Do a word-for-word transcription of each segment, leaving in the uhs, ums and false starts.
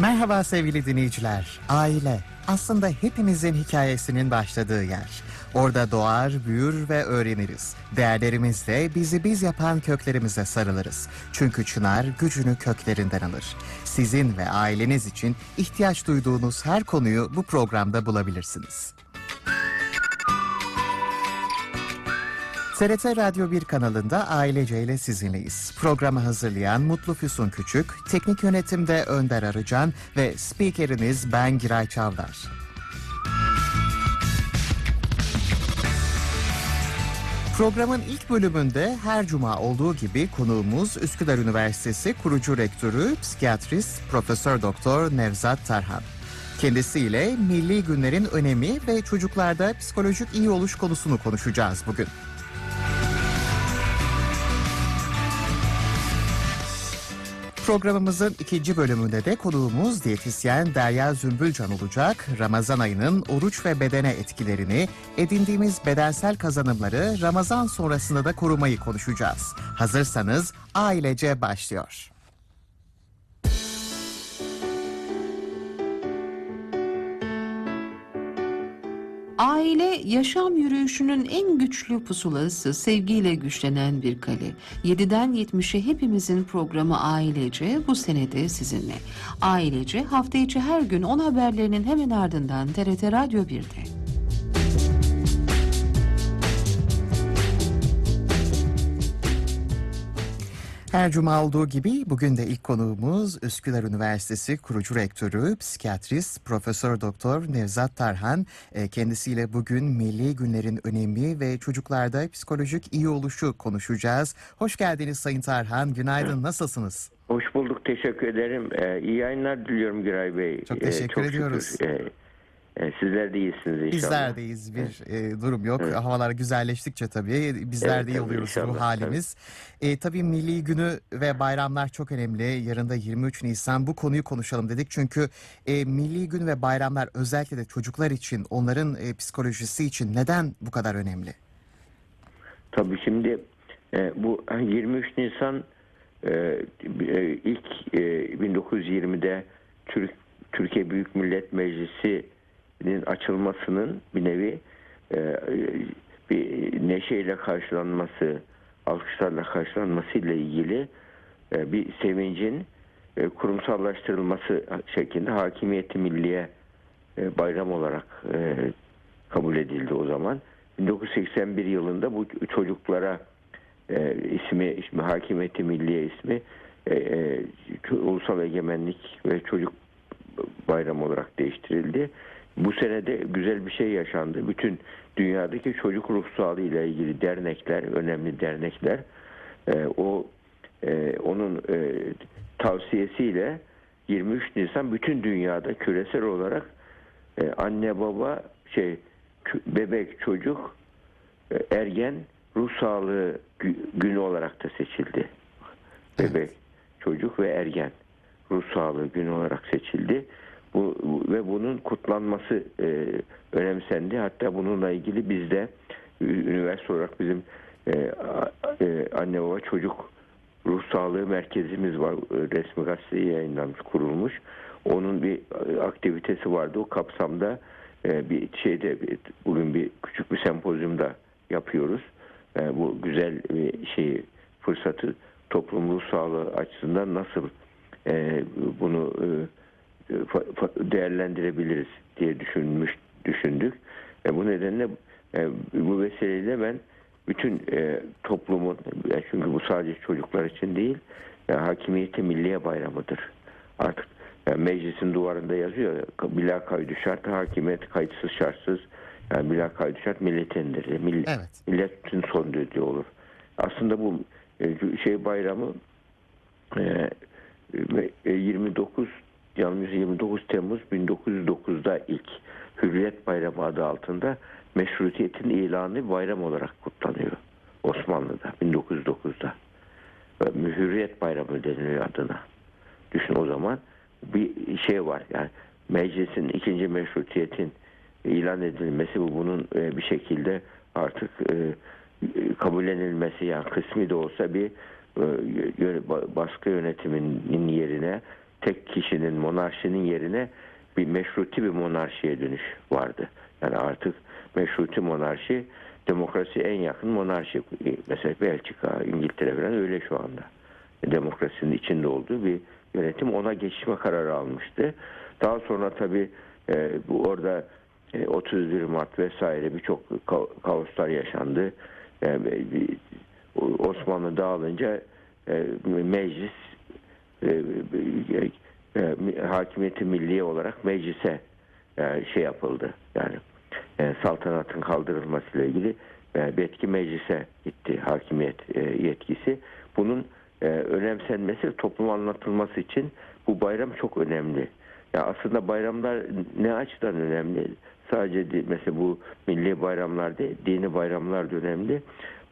Merhaba sevgili dinleyiciler. Aile aslında hepimizin hikayesinin başladığı yer. Orada doğar, büyür ve öğreniriz. Değerlerimizle bizi biz yapan köklerimize sarılırız. Çünkü çınar gücünü köklerinden alır. Sizin ve aileniz için ihtiyaç duyduğunuz her konuyu bu programda bulabilirsiniz. T R T Radyo bir kanalında Ailece ile sizinleyiz. Programı hazırlayan Mutlu Füsun Küçük, teknik yönetimde Önder Arıcan ve spikeriniz ben Giray Çavlar. Programın ilk bölümünde her cuma olduğu gibi konuğumuz Üsküdar Üniversitesi kurucu rektörü, psikiyatrist Profesör Doktor Nevzat Tarhan. Kendisiyle milli günlerin önemi ve çocuklarda psikolojik iyi oluş konusunu konuşacağız bugün. Programımızın ikinci bölümünde de konuğumuz diyetisyen Derya Zümbülcan olacak. Ramazan ayının oruç ve bedene etkilerini, edindiğimiz bedensel kazanımları Ramazan sonrasında da korumayı konuşacağız. Hazırsanız Ailece başlıyor. Aile, yaşam yürüyüşünün en güçlü pusulası, sevgiyle güçlenen bir kale. yediden yetmişe hepimizin programı Ailece bu senede sizinle. Ailece hafta içi her gün on haberlerinin hemen ardından T R T Radyo birde. Her cuma olduğu gibi bugün de ilk konuğumuz Üsküdar Üniversitesi kurucu rektörü, psikiyatrist Profesör Doktor Nevzat Tarhan. Kendisiyle bugün milli günlerin önemi ve çocuklarda psikolojik iyi oluşu konuşacağız. Hoş geldiniz Sayın Tarhan. Günaydın. Nasılsınız? Hoş bulduk. Teşekkür ederim. Ee, iyi yayınlar diliyorum Giray Bey. Çok teşekkür ee, çok ediyoruz. Sizler de iyisiniz inşallah. Bizler deyiz, bir evet. durum yok. Evet. Havalar güzelleştikçe tabii bizler evet, de iyi oluyoruz bu halimiz. Tabii. E, tabii Milli Günü ve bayramlar çok önemli. Yarın da yirmi üç Nisan, bu konuyu konuşalım dedik. Çünkü e, Milli Gün ve bayramlar özellikle de çocuklar için, onların e, psikolojisi için neden bu kadar önemli? Tabii şimdi e, bu yirmi üç Nisan e, ilk e, bin dokuz yüz yirmide Türk, Türkiye Büyük Millet Meclisi açılmasının bir nevi e, bir neşeyle karşılanması, alkışlarla karşılanması ile ilgili e, bir sevincin e, kurumsallaştırılması şeklinde Hakimiyet-i Milliye e, bayram olarak e, kabul edildi o zaman. bin dokuz yüz seksen bir yılında bu çocuklara e, ismi, ismi Hakimiyet-i Milliye ismi e, e, Ulusal Egemenlik ve Çocuk Bayramı olarak değiştirildi. Bu senede güzel bir şey yaşandı. Bütün dünyadaki çocuk ruh sağlığı ile ilgili dernekler, önemli dernekler, e, o e, onun e, tavsiyesiyle yirmi üç Nisan bütün dünyada küresel olarak e, anne baba şey bebek çocuk e, ergen ruh sağlığı günü olarak da seçildi. Evet. Bebek, çocuk ve ergen ruh sağlığı günü olarak seçildi. Bu, ve bunun kutlanması e, önemsendi. Hatta bununla ilgili bizde üniversite olarak bizim e, e, anne baba çocuk ruh sağlığı merkezimiz var. Resmi gazeteye yayınlanmış, kurulmuş. Onun bir aktivitesi vardı. O kapsamda e, bir şeyde bugün bir küçük bir sempozyumda yapıyoruz. E, bu güzel bir şeyi, fırsatı toplum ruh sağlığı açısından nasıl e, bunu e, değerlendirebiliriz diye düşünmüş düşündük. E bu nedenle e, bu vesileyle ben bütün e, toplumun, çünkü bu sadece çocuklar için değil, e, Hakimiyet-i Milliye Bayramıdır. Artık e, meclisin duvarında yazıyor, bila kaydı şart, hakimiyet kayıtsız şartsız, yani bila kaydı şart milletindir. Mill evet. Milletin son düdüğü olur. Aslında bu e, şey bayramı e, e, yirmi dokuz Yalnız yirmi dokuz Temmuz bin dokuz yüz dokuzda ilk Hürriyet Bayramı adı altında meşrutiyetin ilanı bayram olarak kutlanıyor Osmanlı'da bin dokuz yüz dokuzda. Hürriyet Bayramı deniliyor adına. Düşün o zaman bir şey var, yani meclisin ikinci meşrutiyetin ilan edilmesi, bu bunun bir şekilde artık kabullenilmesi, yani kısmi de olsa bir baskı yönetiminin yerine tek kişinin monarşinin yerine bir meşruti bir monarşiye dönüş vardı. Yani artık meşruti monarşi demokrasi en yakın monarşi. Mesela Belçika, İngiltere falan öyle şu anda. Demokrasinin içinde olduğu bir yönetim ona geçme kararı almıştı. Daha sonra tabii e, bu orada e, otuz bir Mart vesaire birçok kaoslar yaşandı. E, Osmanlı dağılınca e, meclis e, e, e, Hakimiyet-i Milliye olarak meclise e, şey yapıldı. Yani e, saltanatın kaldırılmasıyla ilgili e, yetki meclise gitti, hakimiyet e, yetkisi. Bunun Ee, önemsenmesi, topluma anlatılması için bu bayram çok önemli. Ya aslında bayramlar ne açıdan önemli? Sadece değil, mesela bu milli bayramlar değil, dini bayramlar da önemli.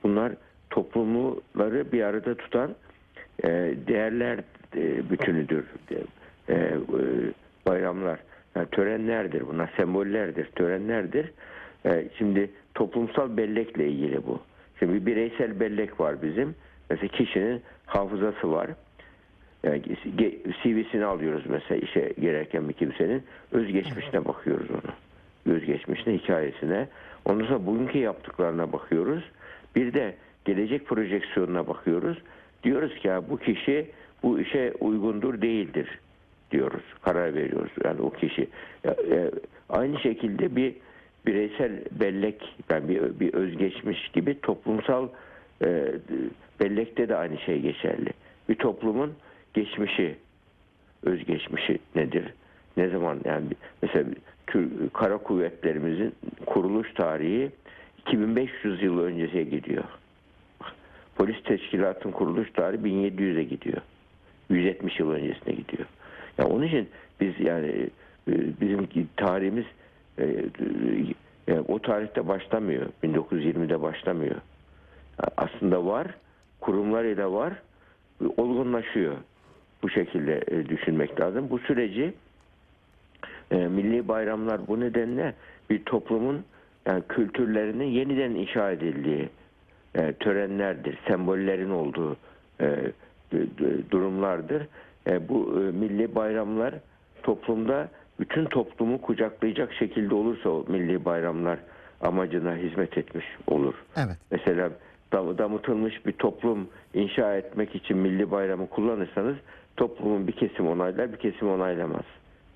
Bunlar toplumları bir arada tutan e, değerler e, bütünüdür. E, e, bayramlar, yani törenlerdir, bunlar sembollerdir, törenlerdir. E, şimdi toplumsal bellekle ilgili bu. Şimdi bireysel bellek var bizim. Mesela kişinin hafızası var. Yani C V'sini alıyoruz mesela işe girerken bir kimsenin. Özgeçmişine bakıyoruz onu. Özgeçmişine, hikayesine. Ondan sonra bugünkü yaptıklarına bakıyoruz. Bir de gelecek projeksiyonuna bakıyoruz. Diyoruz ki ya bu kişi bu işe uygundur değildir diyoruz. Karar veriyoruz. Yani o kişi. Aynı şekilde bir bireysel bellek, yani bir, bir özgeçmiş gibi toplumsal bellekte de aynı şey geçerli. Bir toplumun geçmişi, özgeçmişi nedir? Ne zaman, yani mesela kara kuvvetlerimizin kuruluş tarihi iki bin beş yüz yıl önceye gidiyor. Polis teşkilatının kuruluş tarihi bin yedi yüze gidiyor. yüz yetmiş yıl öncesine gidiyor. Yani onun için biz, yani bizim tarihimiz yani o tarihte başlamıyor. bin dokuz yüz yirmide başlamıyor. Aslında var, kurumlarıyla var, olgunlaşıyor. Bu şekilde düşünmek lazım. Bu süreci, milli bayramlar bu nedenle bir toplumun, yani kültürlerinin yeniden inşa edildiği törenlerdir, sembollerin olduğu durumlardır. Bu milli bayramlar toplumda bütün toplumu kucaklayacak şekilde olursa o milli bayramlar amacına hizmet etmiş olur. Evet. Mesela damıtılmış bir toplum inşa etmek için milli bayramı kullanırsanız toplumun bir kesimi onaylar, bir kesimi onaylamaz.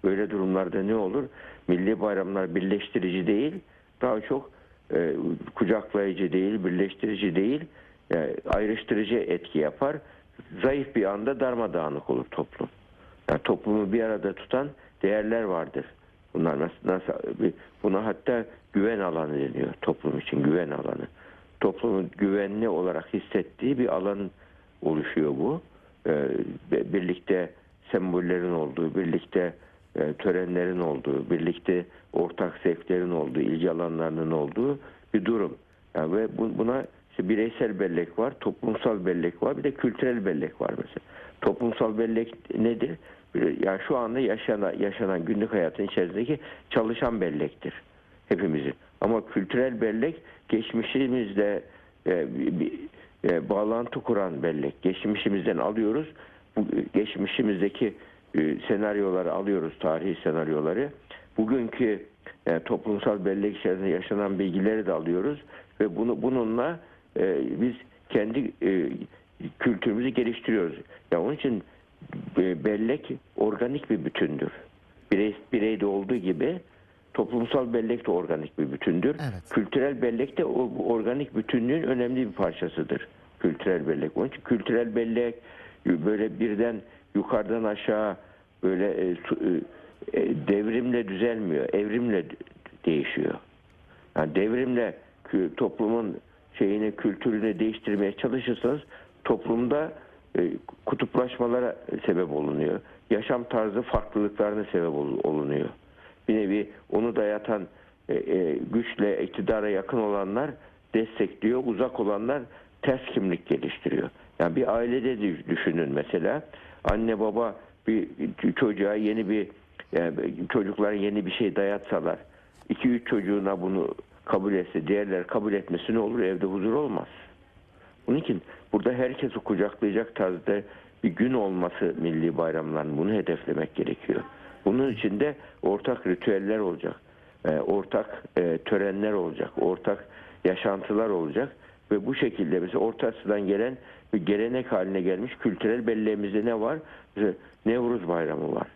Böyle durumlarda ne olur? Milli bayramlar birleştirici değil, daha çok e, kucaklayıcı değil, birleştirici değil, yani ayrıştırıcı etki yapar. Zayıf bir anda darmadağınık olur toplum. Yani toplumu bir arada tutan değerler vardır. Bunlar nasıl, nasıl buna hatta güven alanı deniyor, toplum için güven alanı. Toplumun güvenli olarak hissettiği bir alan oluşuyor bu. Ee, birlikte sembollerin olduğu, birlikte e, törenlerin olduğu, birlikte ortak zevklerin olduğu, ilgi alanlarının olduğu bir durum. Yani ve bu, buna işte bireysel bellek var, toplumsal bellek var, bir de kültürel bellek var mesela. Toplumsal bellek nedir? Yani şu anda yaşanan, yaşanan günlük hayatın içerisindeki çalışan bellektir hepimizin. Ama kültürel bellek geçmişimizle e, e, bağlantı kuran bellek. Geçmişimizden alıyoruz. Bu, geçmişimizdeki e, senaryoları alıyoruz, tarihi senaryoları. Bugünkü e, toplumsal bellek içerisinde yaşanan bilgileri de alıyoruz. Ve bunu bununla e, biz kendi e, kültürümüzü geliştiriyoruz. Yani onun için e, bellek organik bir bütündür. Birey, bireyde olduğu gibi toplumsal bellek de organik bir bütündür. Evet. Kültürel bellek de o organik bütünlüğün önemli bir parçasıdır. Kültürel bellek. Onun için kültürel bellek böyle birden yukarıdan aşağı böyle e, e, devrimle düzelmiyor. Evrimle değişiyor. Yani devrimle toplumun şeyini, kültürünü değiştirmeye çalışırsanız toplumda e, kutuplaşmalara sebep olunuyor. Yaşam tarzı farklılıklarına sebep olunuyor. Bir nevi onu dayatan e, e, güçle iktidara yakın olanlar destekliyor, uzak olanlar ters kimlik geliştiriyor. Yani bir ailede düşünün mesela, anne baba bir çocuğa yeni bir yani çocuklara yeni bir şey dayatsalar, iki üç çocuğuna bunu kabul etse, diğerler kabul etmesi ne olur? Evde huzur olmaz. Bunun için burada herkesi kucaklayacak tarzda bir gün olması milli bayramların, bunu hedeflemek gerekiyor. Bunun için de ortak ritüeller olacak, ortak törenler olacak, ortak yaşantılar olacak ve bu şekilde biz ortasından gelen bir gelenek haline gelmiş kültürel belleğimizde ne var? Mesela Nevruz Bayramı var.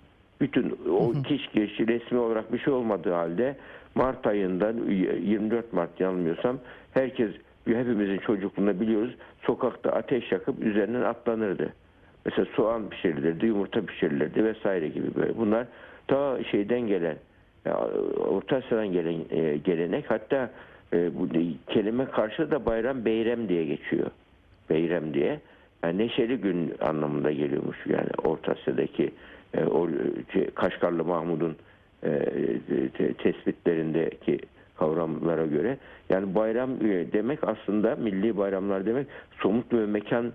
Bütün o kişi resmi olarak bir şey olmadığı halde Mart ayından yirmi dört Mart yanılmıyorsam herkes, hepimizin çocukluğunda biliyoruz, sokakta ateş yakıp üzerinden atlanırdı. Mesela soğan pişirilirdi, yumurta pişirilirdi vesaire gibi böyle. Bunlar ta şeyden gelen, Orta Asya'dan gelen e, gelenek. Hatta e, bu kelime karşılığı da bayram beyrem diye geçiyor. Beyrem diye. Yani neşeli gün anlamında geliyormuş. Yani Orta Asya'daki e, o, şey, Kaşgarlı Mahmud'un e, te, tespitlerindeki kavramlara göre. Yani bayram e, demek aslında milli bayramlar demek somut ve mekan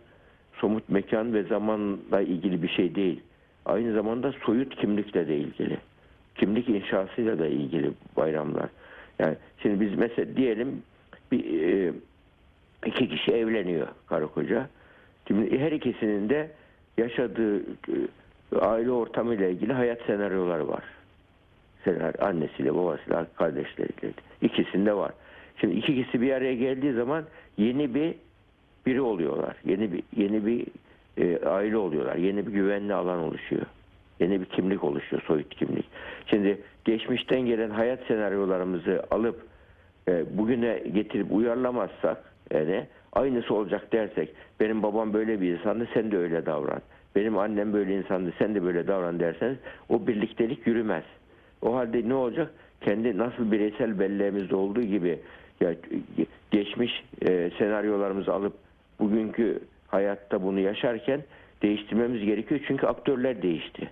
somut mekan ve zamanla ilgili bir şey değil. Aynı zamanda soyut kimlikle de ilgili. Kimlik inşasıyla da ilgili bayramlar. Yani şimdi biz mesela diyelim bir, iki kişi evleniyor karı koca. Şimdi her ikisinin de yaşadığı aile ortamıyla ilgili hayat senaryoları var. Senaryo, annesiyle, babasıyla, kardeşleriyle. İkisinde var. Şimdi iki kişi bir araya geldiği zaman yeni bir biri oluyorlar. Yeni bir yeni bir e, aile oluyorlar. Yeni bir güvenli alan oluşuyor. Yeni bir kimlik oluşuyor, soyut kimlik. Şimdi geçmişten gelen hayat senaryolarımızı alıp e, bugüne getirip uyarlamazsak, yani aynısı olacak dersek, benim babam böyle bir insandı, sen de öyle davran. Benim annem böyle insandı, sen de böyle davran derseniz o birliktelik yürümez. O halde ne olacak? Kendi nasıl bireysel belleğimizde olduğu gibi ya, geçmiş e, senaryolarımızı alıp bugünkü hayatta bunu yaşarken değiştirmemiz gerekiyor. Çünkü aktörler değişti.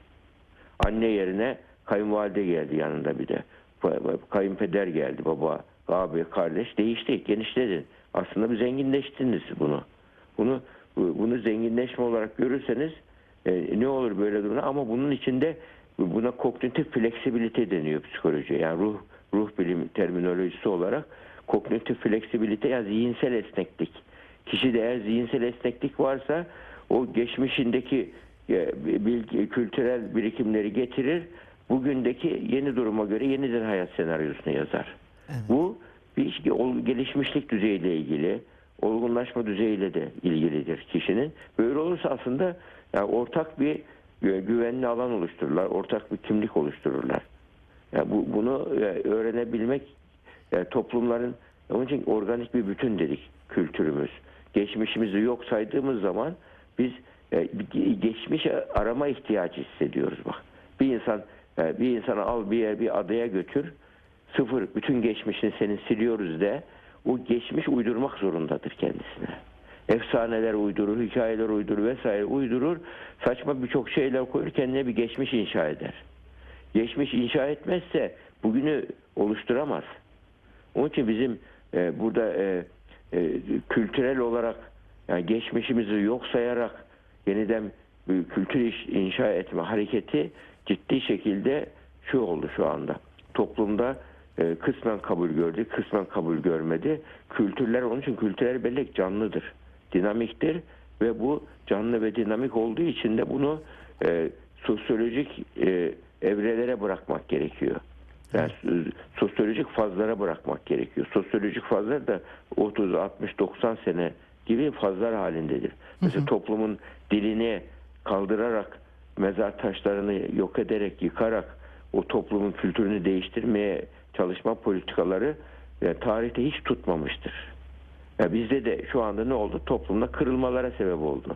Anne yerine kayınvalide geldi yanında bir de. Kayınpeder geldi, baba, abi, kardeş. Değişti, genişledin. Aslında bir zenginleştiniz bunu. Bunu bunu zenginleşme olarak görürseniz e, ne olur böyle durumda? Ama bunun içinde buna kognitif fleksibilite deniyor psikoloji. Yani ruh ruh bilim terminolojisi olarak kognitif fleksibilite, yani zihinsel esneklik. Kişide eğer zihinsel esneklik varsa o geçmişindeki bilgi, kültürel birikimleri getirir, bugündeki yeni duruma göre yeniden hayat senaryosunu yazar. Evet. Bu bir gelişmişlik düzeyiyle ilgili, olgunlaşma düzeyiyle de ilgilidir kişinin. Böyle olursa aslında yani ortak bir güvenli alan oluştururlar, ortak bir kimlik oluştururlar. Yani bu, bunu öğrenebilmek yani toplumların, onun için organik bir bütün dedik kültürümüz. Geçmişimizi yok saydığımız zaman biz e, geçmiş arama ihtiyacı hissediyoruz bak. Bir insan e, bir insana al bir yer bir adaya götür. Sıfır bütün geçmişini senin siliyoruz de o geçmiş uydurmak zorundadır kendisine. Efsaneler uydurur, hikayeler uydurur vesaire uydurur. Saçma birçok şeyler koyur, kendine bir geçmiş inşa eder. Geçmiş inşa etmezse bugünü oluşturamaz. Onun için bizim e, burada e, e, kültürel olarak yani geçmişimizi yok sayarak yeniden kültür inşa etme hareketi ciddi şekilde şu oldu şu anda. Toplumda e, kısmen kabul gördü, kısmen kabul görmedi. Kültürler, onun için kültürel bellek canlıdır, dinamiktir ve bu canlı ve dinamik olduğu için de bunu e, sosyolojik e, evrelere bırakmak gerekiyor. Yani sosyolojik fazlara bırakmak gerekiyor. Sosyolojik fazlar da otuz, altmış, doksan sene gibi fazlar halindedir. Mesela hı hı. toplumun dilini kaldırarak, mezar taşlarını yok ederek, yıkarak o toplumun kültürünü değiştirmeye çalışma politikaları yani tarihte hiç tutmamıştır. Yani bizde de şu anda ne oldu? Toplumda kırılmalara sebep oldu.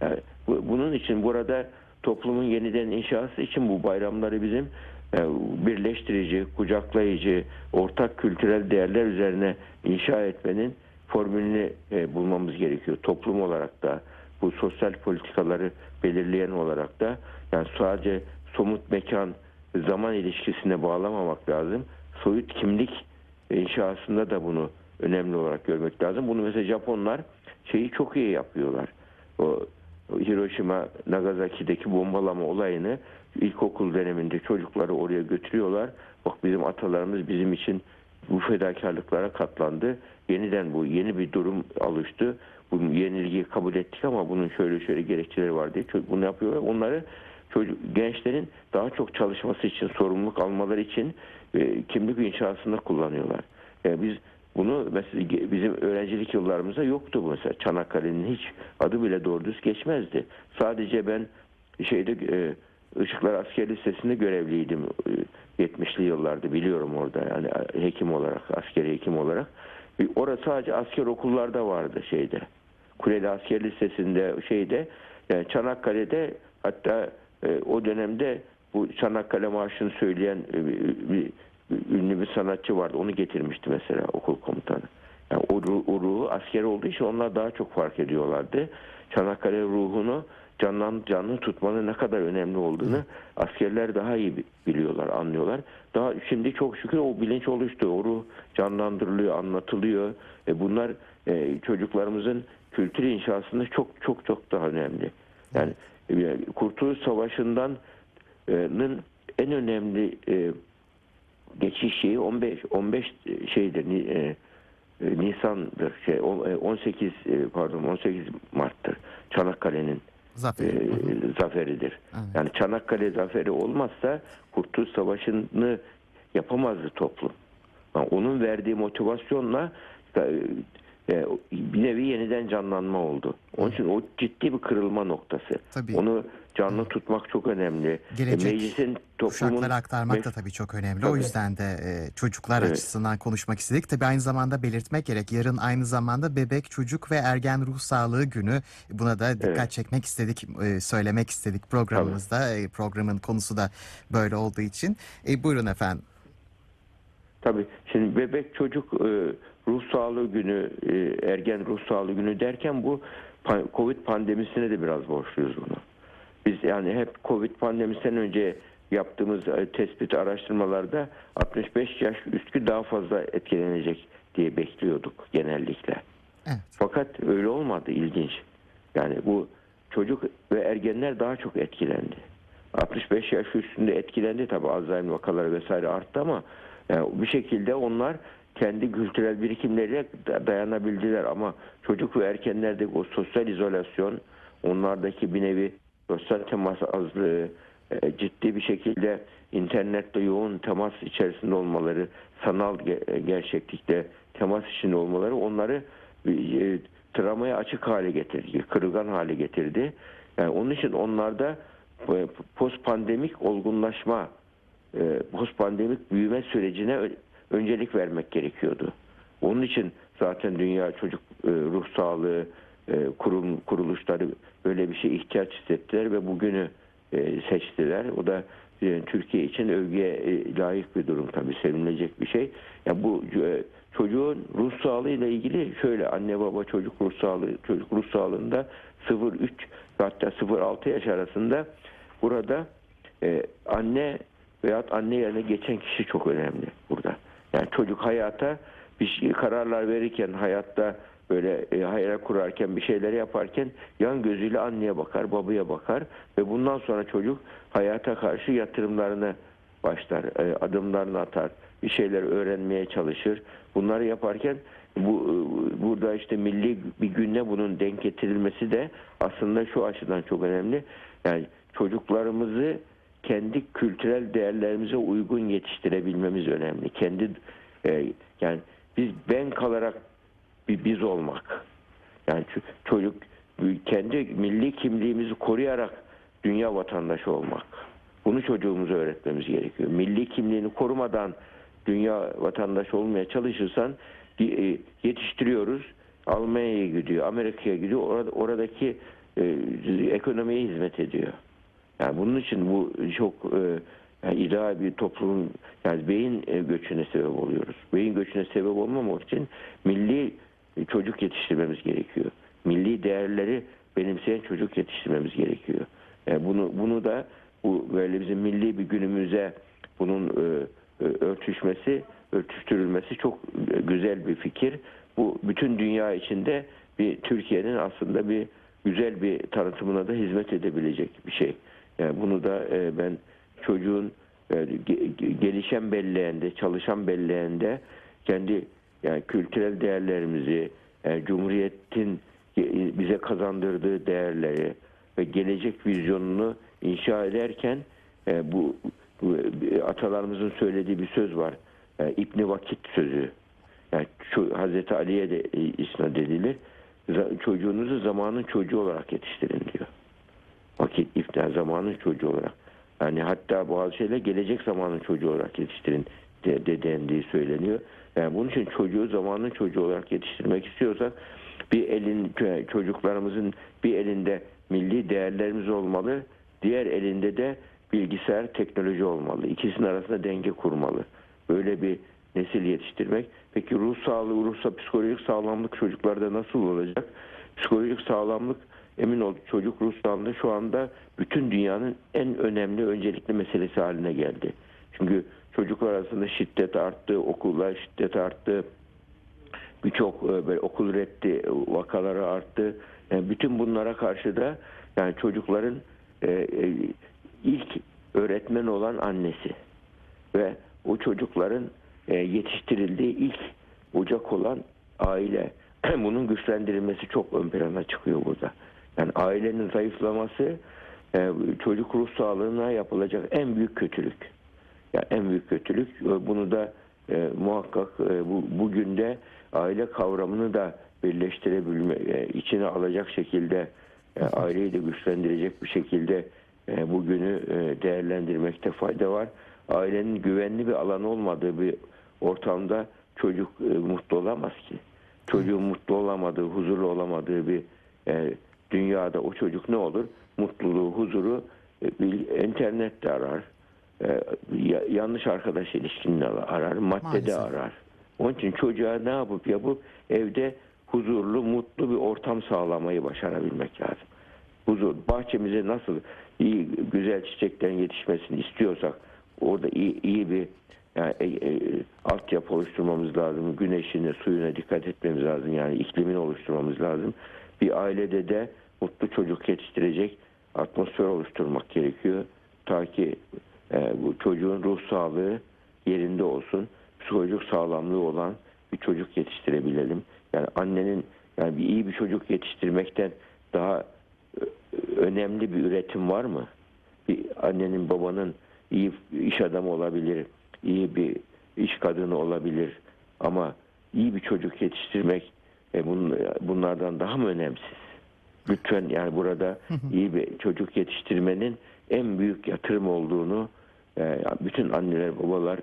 Yani bu, bunun için burada toplumun yeniden inşası için bu bayramları bizim birleştirici, kucaklayıcı, ortak kültürel değerler üzerine inşa etmenin formülünü bulmamız gerekiyor. Toplum olarak da, bu sosyal politikaları belirleyen olarak da, yani sadece somut mekan, zaman ilişkisine bağlamamak lazım. Soyut kimlik inşasında da bunu önemli olarak görmek lazım. Bunu mesela Japonlar şeyi çok iyi yapıyorlar. O Hiroşima, Nagasaki'deki bombalama olayını ilkokul döneminde çocukları oraya götürüyorlar. Bak bizim atalarımız bizim için bu fedakarlıklara katlandı. Yeniden bu yeni bir durum oluştu. bunu yenilgiyi kabul ettik ama bunun şöyle şöyle gerekçeleri var diye bunu yapıyorlar. Onları çocuk, gençlerin daha çok çalışması için, sorumluluk almaları için e, kimlik inşasında kullanıyorlar. Yani biz bunu mesela bizim öğrencilik yıllarımızda yoktu bu mesela. Çanakkale'nin hiç adı bile doğru düz geçmezdi. Sadece ben şeyde e, Işıklar Asker Lisesi'nde görevliydim yetmişli yıllarda, biliyorum orada yani hekim olarak, askeri hekim olarak. Orada sadece asker okullarda vardı şeyde. Kuleli Asker Lisesi'nde şeyde, yani Çanakkale'de, hatta e, o dönemde bu Çanakkale Marşı'nı söyleyen e, bir, bir, ünlü bir sanatçı vardı. Onu getirmişti mesela okul komutanı. Yani o, o ruhu asker olduğu için onlar daha çok fark ediyorlardı. Çanakkale ruhunu canlı, canlı tutmanın ne kadar önemli olduğunu askerler daha iyi biliyorlar, anlıyorlar. Daha şimdi çok şükür o bilinç oluştu. O ruh canlandırılıyor, anlatılıyor. E bunlar e, çocuklarımızın kültür inşasında çok çok çok daha önemli. Yani e, Kurtuluş Savaşı'ndan e, en önemli e, geçiş şeyi on beş on beş şeydir. E, Nisan'dır. Şey on sekiz pardon on sekiz Mart'tır. Çanakkale'nin Zafer. E, zaferidir. Aynen. Yani Çanakkale zaferi olmazsa Kurtuluş Savaşı'nı yapamazdı toplum. Yani onun verdiği motivasyonla e, bir nevi yeniden canlanma oldu. Onun için o ciddi bir kırılma noktası. Tabii. Onu canlı Hı. tutmak çok önemli. Gelecek e, meclisin, toplumun... kuşaklara aktarmak da tabii çok önemli. Tabii. O yüzden de e, çocuklar evet. açısından konuşmak istedik. Tabii aynı zamanda belirtmek gerek. Yarın aynı zamanda Bebek, Çocuk ve Ergen Ruh Sağlığı Günü. Buna da dikkat evet. çekmek istedik, e, söylemek istedik programımızda. E, programın konusu da böyle olduğu için. E, buyurun efendim. Tabii. Şimdi Bebek, Çocuk e, Ruh Sağlığı Günü, e, Ergen Ruh Sağlığı Günü derken bu Covid pandemisine de biraz borçluyuz bunu. Biz yani hep Covid pandemisinden önce yaptığımız tespit araştırmalarda altmış beş yaş üstü daha fazla etkilenecek diye bekliyorduk genellikle. Evet. Fakat öyle olmadı, ilginç. Yani bu çocuk ve ergenler daha çok etkilendi. altmış beş yaş üstünde etkilendi tabii, Alzheimer vakaları vesaire arttı ama yani bir şekilde onlar kendi kültürel birikimleriyle dayanabildiler ama çocuk ve ergenlerdeki o sosyal izolasyon, onlardaki bir nevi sosyal temas azlığı, ciddi bir şekilde internette yoğun temas içerisinde olmaları, sanal gerçeklikte temas içinde olmaları onları travmaya açık hale getirdi, kırılgan hale getirdi. Yani onun için onlarda post pandemik olgunlaşma, post pandemik büyüme sürecine öncelik vermek gerekiyordu. Onun için zaten Dünya Çocuk Ruh Sağlığı Kurum, kuruluşları böyle bir şeye ihtiyaç hissettiler ve bugünü e, seçtiler. O da e, Türkiye için övgüye e, layık bir durum tabii, sevinilecek bir şey. Yani bu e, çocuğun ruh sağlığıyla ilgili şöyle, anne baba çocuk ruh sağlığı, çocuk ruh sağlığında sıfır üç hatta sıfır altı yaş arasında burada e, anne veyahut anne yerine geçen kişi çok önemli burada. Yani çocuk hayata bir şey, kararlar verirken hayatta böyle e, hayal kurarken, bir şeyleri yaparken yan gözüyle anneye bakar, babaya bakar ve bundan sonra çocuk hayata karşı yatırımlarını başlar, e, adımlarını atar, bir şeyler öğrenmeye çalışır. Bunları yaparken bu e, burada işte milli bir günle bunun denk getirilmesi de aslında şu açıdan çok önemli. Yani çocuklarımızı kendi kültürel değerlerimize uygun yetiştirebilmemiz önemli. Kendi e, yani biz ben kalarak bir biz olmak. Yani çocuk kendi milli kimliğimizi koruyarak dünya vatandaşı olmak. Bunu çocuğumuza öğretmemiz gerekiyor. Milli kimliğini korumadan dünya vatandaşı olmaya çalışırsan yetiştiriyoruz. Almanya'ya gidiyor, Amerika'ya gidiyor. Oradaki ekonomiye hizmet ediyor. Yani bunun için bu çok yani ideal bir toplumun, yani beyin göçüne sebep oluyoruz. Beyin göçüne sebep olmamak için milli çocuk yetiştirmemiz gerekiyor. Milli değerleri benimseyen çocuk yetiştirmemiz gerekiyor. Yani bunu bunu da bu böyle bizim milli bir günümüze bunun örtüşmesi, örtüştürülmesi çok güzel bir fikir. Bu bütün dünya içinde bir Türkiye'nin aslında bir güzel bir tanıtımına da hizmet edebilecek bir şey. Yani bunu da ben çocuğun gelişen belleğinde, çalışan belleğinde kendi yani kültürel değerlerimizi, yani Cumhuriyet'in bize kazandırdığı değerleri ve gelecek vizyonunu inşa ederken e, bu, bu atalarımızın söylediği bir söz var. E, İbn-i Vakit sözü. Yani şu, Hazreti Ali'ye de e, isnat edilir. Z- çocuğunuzu zamanın çocuğu olarak yetiştirin diyor. Vakit İbn-i zamanın çocuğu olarak. Yani hatta bazı şeyler gelecek zamanın çocuğu olarak yetiştirin de, de dendiği söyleniyor. Yani bunun için çocuğu zamanın çocuğu olarak yetiştirmek istiyorsak bir elin çocuklarımızın bir elinde milli değerlerimiz olmalı, diğer elinde de bilgisayar, teknoloji olmalı. İkisinin arasında denge kurmalı. Böyle bir nesil yetiştirmek. Peki ruh sağlığı, ruhsa psikolojik sağlamlık çocuklarda nasıl olacak? Psikolojik sağlamlık, emin ol, çocuk ruh sağlığı şu anda bütün dünyanın en önemli, öncelikli meselesi haline geldi. Çünkü çocuklar arasında şiddet arttı, okullar şiddet arttı. Birçok böyle okul reddi vakaları arttı. Yani bütün bunlara karşı da yani çocukların e, ilk öğretmen olan annesi ve o çocukların e, yetiştirildiği ilk ocak olan aile. Bunun güçlendirilmesi çok ön plana çıkıyor burada. Yani ailenin zayıflaması e, çocuk ruh sağlığına yapılacak en büyük kötülük. Yani en büyük kötülük. Bunu da e, muhakkak e, bu, bugün de aile kavramını da birleştirebilme, içine alacak şekilde, aileyi de güçlendirecek bir şekilde bugünü değerlendirmekte fayda var. Ailenin güvenli bir alan olmadığı bir ortamda çocuk mutlu olamaz ki. Çocuğun mutlu olamadığı, huzurlu olamadığı bir dünyada o çocuk ne olur? Mutluluğu, huzuru internette arar, yanlış arkadaş ilişkinde arar, maddede Maalesef. arar. Onun için çocuğa ne yapıp yapıp evde huzurlu, mutlu bir ortam sağlamayı başarabilmek lazım. Huzur, bahçemize nasıl iyi, güzel çiçeklerin yetişmesini istiyorsak orada iyi, iyi bir yani, e, e, altyapı oluşturmamız lazım. Güneşine, suyuna dikkat etmemiz lazım. Yani iklimini oluşturmamız lazım. Bir ailede de mutlu çocuk yetiştirecek atmosfer oluşturmak gerekiyor. Ta ki e, bu çocuğun ruh sağlığı yerinde olsun. Psikolojik sağlamlığı olan bir çocuk yetiştirebilelim. Yani annenin yani bir iyi bir çocuk yetiştirmekten daha önemli bir üretim var mı? Bir annenin, babanın iyi iş adamı olabilir, iyi bir iş kadını olabilir ama iyi bir çocuk yetiştirmek e, bun, bunlardan daha mı önemsiz? Lütfen yani burada iyi bir çocuk yetiştirmenin en büyük yatırım olduğunu e, bütün anneler, babalar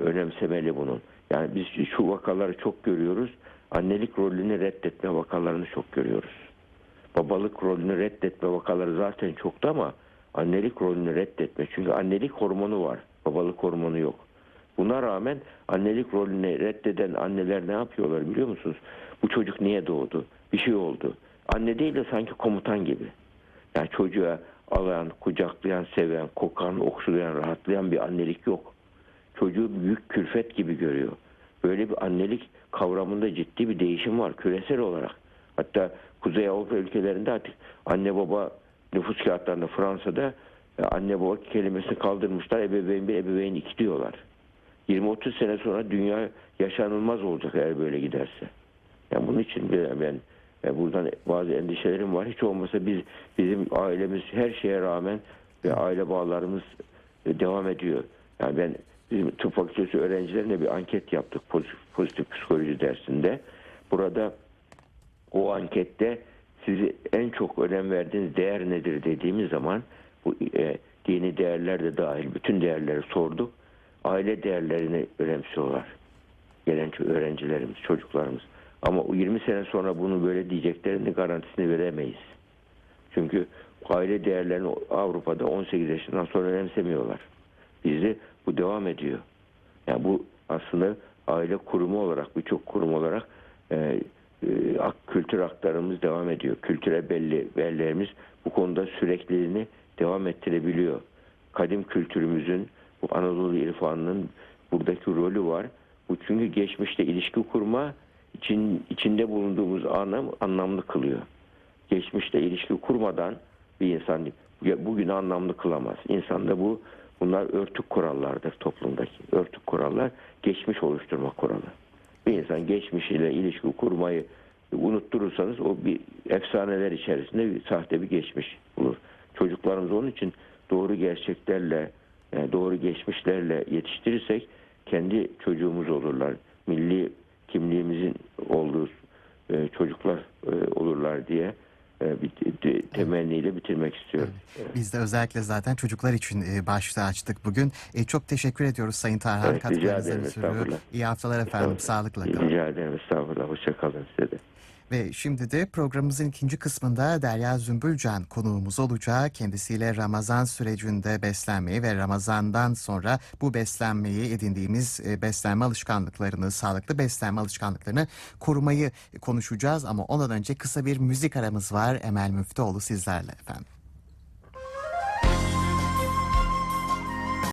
önemsemeli bunun. Yani biz şu vakaları çok görüyoruz. Annelik rolünü reddetme vakalarını çok görüyoruz. Babalık rolünü reddetme vakaları zaten çoktu ama annelik rolünü reddetme. Çünkü annelik hormonu var. Babalık hormonu yok. Buna rağmen annelik rolünü reddeden anneler ne yapıyorlar biliyor musunuz? Bu çocuk niye doğdu? Bir şey oldu. Anne değil de sanki komutan gibi. Yani çocuğa alan, kucaklayan, seven, kokan, okşayan, rahatlayan bir annelik yok. Çocuğu büyük külfet gibi görüyor. Böyle bir annelik kavramında ciddi bir değişim var küresel olarak. Hatta Kuzey Avrupa ülkelerinde artık anne baba nüfus kağıtlarında, Fransa'da anne baba kelimesini kaldırmışlar. Ebeveyn bir, ebeveyn iki diyorlar. yirmi otuz sene sonra dünya yaşanılmaz olacak eğer böyle giderse. Yani bunun için ben yani buradan bazı endişelerim var. Hiç olmasa biz bizim ailemiz her şeye rağmen ve aile bağlarımız devam ediyor. Yani ben Bizim tıp fakültesi öğrencilerine bir anket yaptık pozitif, pozitif psikoloji dersinde. Burada o ankette sizi en çok önem verdiğiniz değer nedir dediğimiz zaman bu e, dini değerler de dahil bütün değerleri sorduk. Aile değerlerini önemsiyorlar. Gelen öğrencilerimiz, çocuklarımız. Ama yirmi sene sonra bunu böyle diyeceklerini garantisini veremeyiz. Çünkü aile değerlerini Avrupa'da on sekiz yaşından sonra önemsemiyorlar. Bizi bu devam ediyor. Yani bu aslında aile kurumu olarak, birçok kurum olarak e, e, ak, kültür aktarımız devam ediyor. Kültüre belli, belleğimiz bu konuda sürekliliğini devam ettirebiliyor. Kadim kültürümüzün, bu Anadolu irfanının buradaki rolü var. Bu çünkü geçmişte ilişki kurma için, içinde bulunduğumuz anlam anlamlı kılıyor. Geçmişte ilişki kurmadan bir insan bugünü anlamlı kılamaz. İnsanda bu Bunlar örtük kurallardır toplumdaki. Örtük kurallar geçmiş oluşturma kuralı. Bir insan geçmişiyle ilişki kurmayı unutturursanız o bir efsaneler içerisinde bir, sahte bir geçmiş olur. Çocuklarımız onun için doğru gerçeklerle, yani doğru geçmişlerle yetiştirirsek kendi çocuğumuz olurlar. Milli kimliğimizin olduğu e, çocuklar e, olurlar diye temenniyle bitirmek istiyorum. Evet. Biz de özellikle zaten çocuklar için başlığı açtık bugün. Çok teşekkür ediyoruz Sayın Tarhan. Evet, rica ederim, estağfurullah. İyi haftalar efendim. Sağlıkla kalın. Rica ederim, estağfurullah. Hoşça kalın size de. Ve şimdi de programımızın ikinci kısmında Derya Zümbülcan konuğumuz olacağı. Kendisiyle Ramazan sürecinde beslenmeyi ve Ramazan'dan sonra bu beslenmeyi edindiğimiz beslenme alışkanlıklarını, sağlıklı beslenme alışkanlıklarını korumayı konuşacağız. Ama ondan önce kısa bir müzik aramız var. Emel Müftüoğlu sizlerle efendim.